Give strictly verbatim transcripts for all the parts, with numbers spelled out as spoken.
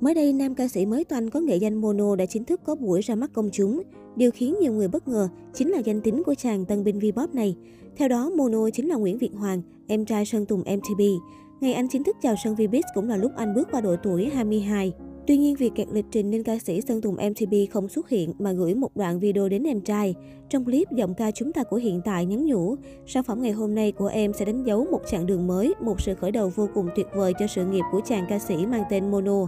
Mới đây, nam ca sĩ mới toanh có nghệ danh Mono đã chính thức có buổi ra mắt công chúng. Điều khiến nhiều người bất ngờ chính là danh tính của chàng tân binh V-pop này. Theo đó, Mono chính là Nguyễn Việt Hoàng, em trai Sơn Tùng M T P. Ngày anh chính thức chào sân Vbiz cũng là lúc anh bước qua độ tuổi hai mươi hai. Tuy nhiên, vì kẹt lịch trình nên ca sĩ Sơn Tùng M T P không xuất hiện mà gửi một đoạn video đến em trai. Trong clip, giọng ca chúng ta của hiện tại nhắn nhủ, sản phẩm ngày hôm nay của em sẽ đánh dấu một chặng đường mới, một sự khởi đầu vô cùng tuyệt vời cho sự nghiệp của chàng ca sĩ mang tên Mono.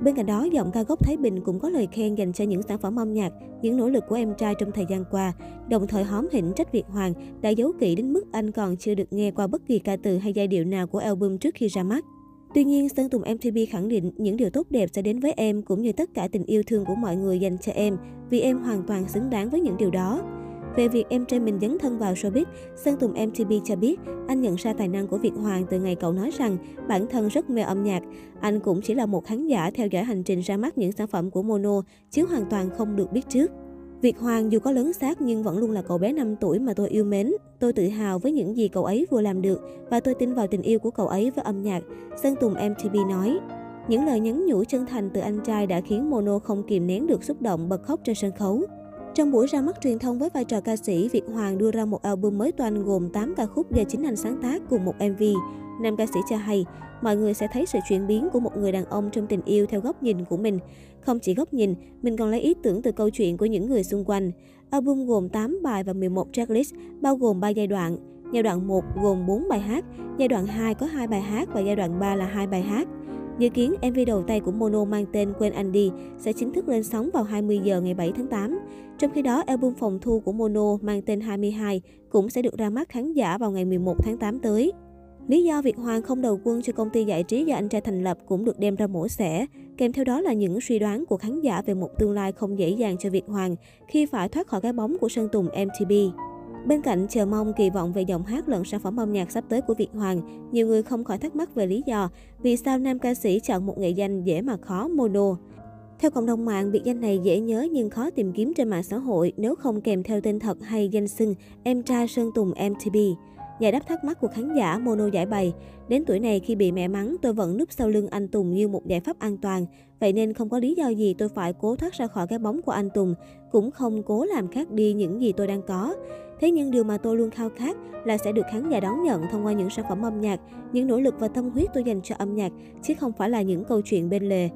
Bên cạnh đó, giọng ca gốc Thái Bình cũng có lời khen dành cho những sản phẩm âm nhạc, những nỗ lực của em trai trong thời gian qua, đồng thời hóm hỉnh trách Việt Hoàng đã giấu kỹ đến mức anh còn chưa được nghe qua bất kỳ ca từ hay giai điệu nào của album trước khi ra mắt. Tuy nhiên, Sơn Tùng M T P khẳng định những điều tốt đẹp sẽ đến với em cũng như tất cả tình yêu thương của mọi người dành cho em, vì em hoàn toàn xứng đáng với những điều đó. Về việc em trai mình dấn thân vào showbiz, Sơn Tùng M T P cho biết anh nhận ra tài năng của Việt Hoàng từ ngày cậu nói rằng bản thân rất mê âm nhạc. Anh cũng chỉ là một khán giả theo dõi hành trình ra mắt những sản phẩm của Mono, chứ hoàn toàn không được biết trước. Việt Hoàng dù có lớn xác nhưng vẫn luôn là cậu bé năm tuổi mà tôi yêu mến. Tôi tự hào với những gì cậu ấy vừa làm được và tôi tin vào tình yêu của cậu ấy với âm nhạc, Sơn Tùng M T P nói. Những lời nhắn nhủ chân thành từ anh trai đã khiến Mono không kìm nén được xúc động bật khóc trên sân khấu. Trong buổi ra mắt truyền thông với vai trò ca sĩ, Việt Hoàng đưa ra một album mới toanh gồm tám ca khúc do chính anh sáng tác cùng một em vê. Nam ca sĩ cho hay, mọi người sẽ thấy sự chuyển biến của một người đàn ông trong tình yêu theo góc nhìn của mình. Không chỉ góc nhìn, mình còn lấy ý tưởng từ câu chuyện của những người xung quanh. Album gồm tám bài và mười một tracklist, bao gồm ba giai đoạn. Giai đoạn một gồm bốn bài hát, giai đoạn hai có hai bài hát và giai đoạn ba là hai bài hát. Dự kiến, em vê đầu tay của Mono mang tên Quên Anh Đi sẽ chính thức lên sóng vào hai mươi giờ ngày bảy tháng tám. Trong khi đó, album phòng thu của Mono mang tên hai mươi hai cũng sẽ được ra mắt khán giả vào ngày mười một tháng tám tới. Lý do Việt Hoàng không đầu quân cho công ty giải trí do anh trai thành lập cũng được đem ra mổ xẻ, kèm theo đó là những suy đoán của khán giả về một tương lai không dễ dàng cho Việt Hoàng khi phải thoát khỏi cái bóng của Sơn Tùng M T P. Bên cạnh chờ mong kỳ vọng về giọng hát lẫn sản phẩm âm nhạc sắp tới của Việt Hoàng, nhiều người không khỏi thắc mắc về lý do vì sao nam ca sĩ chọn một nghệ danh dễ mà khó Mono. Theo cộng đồng mạng, biệt danh này dễ nhớ nhưng khó tìm kiếm trên mạng xã hội nếu không kèm theo tên thật hay danh xưng em trai Sơn Tùng M T P. Giải đáp thắc mắc của khán giả, Mono giải bày, đến tuổi này khi bị mẹ mắng tôi vẫn núp sau lưng anh Tùng như một giải pháp an toàn, vậy nên không có lý do gì tôi phải cố thoát ra khỏi cái bóng của anh Tùng, cũng không cố làm khác đi những gì tôi đang có. Thế nhưng điều mà tôi luôn khao khát là sẽ được khán giả đón nhận thông qua những sản phẩm âm nhạc, những nỗ lực và tâm huyết tôi dành cho âm nhạc, chứ không phải là những câu chuyện bên lề.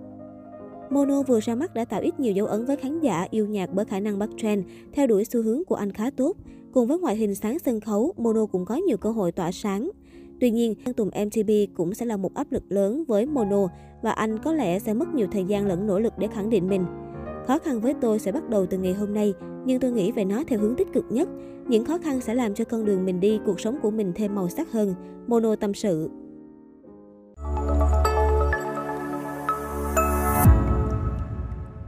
Mono vừa ra mắt đã tạo ít nhiều dấu ấn với khán giả yêu nhạc bởi khả năng bắt trend, theo đuổi xu hướng của anh khá tốt. Cùng với ngoại hình sáng sân khấu, Mono cũng có nhiều cơ hội tỏa sáng. Tuy nhiên, Sơn Tùng M T P cũng sẽ là một áp lực lớn với Mono và anh có lẽ sẽ mất nhiều thời gian lẫn nỗ lực để khẳng định mình. Khó khăn với tôi sẽ bắt đầu từ ngày hôm nay, nhưng tôi nghĩ về nó theo hướng tích cực nhất. Những khó khăn sẽ làm cho con đường mình đi, cuộc sống của mình thêm màu sắc hơn, Mono tâm sự.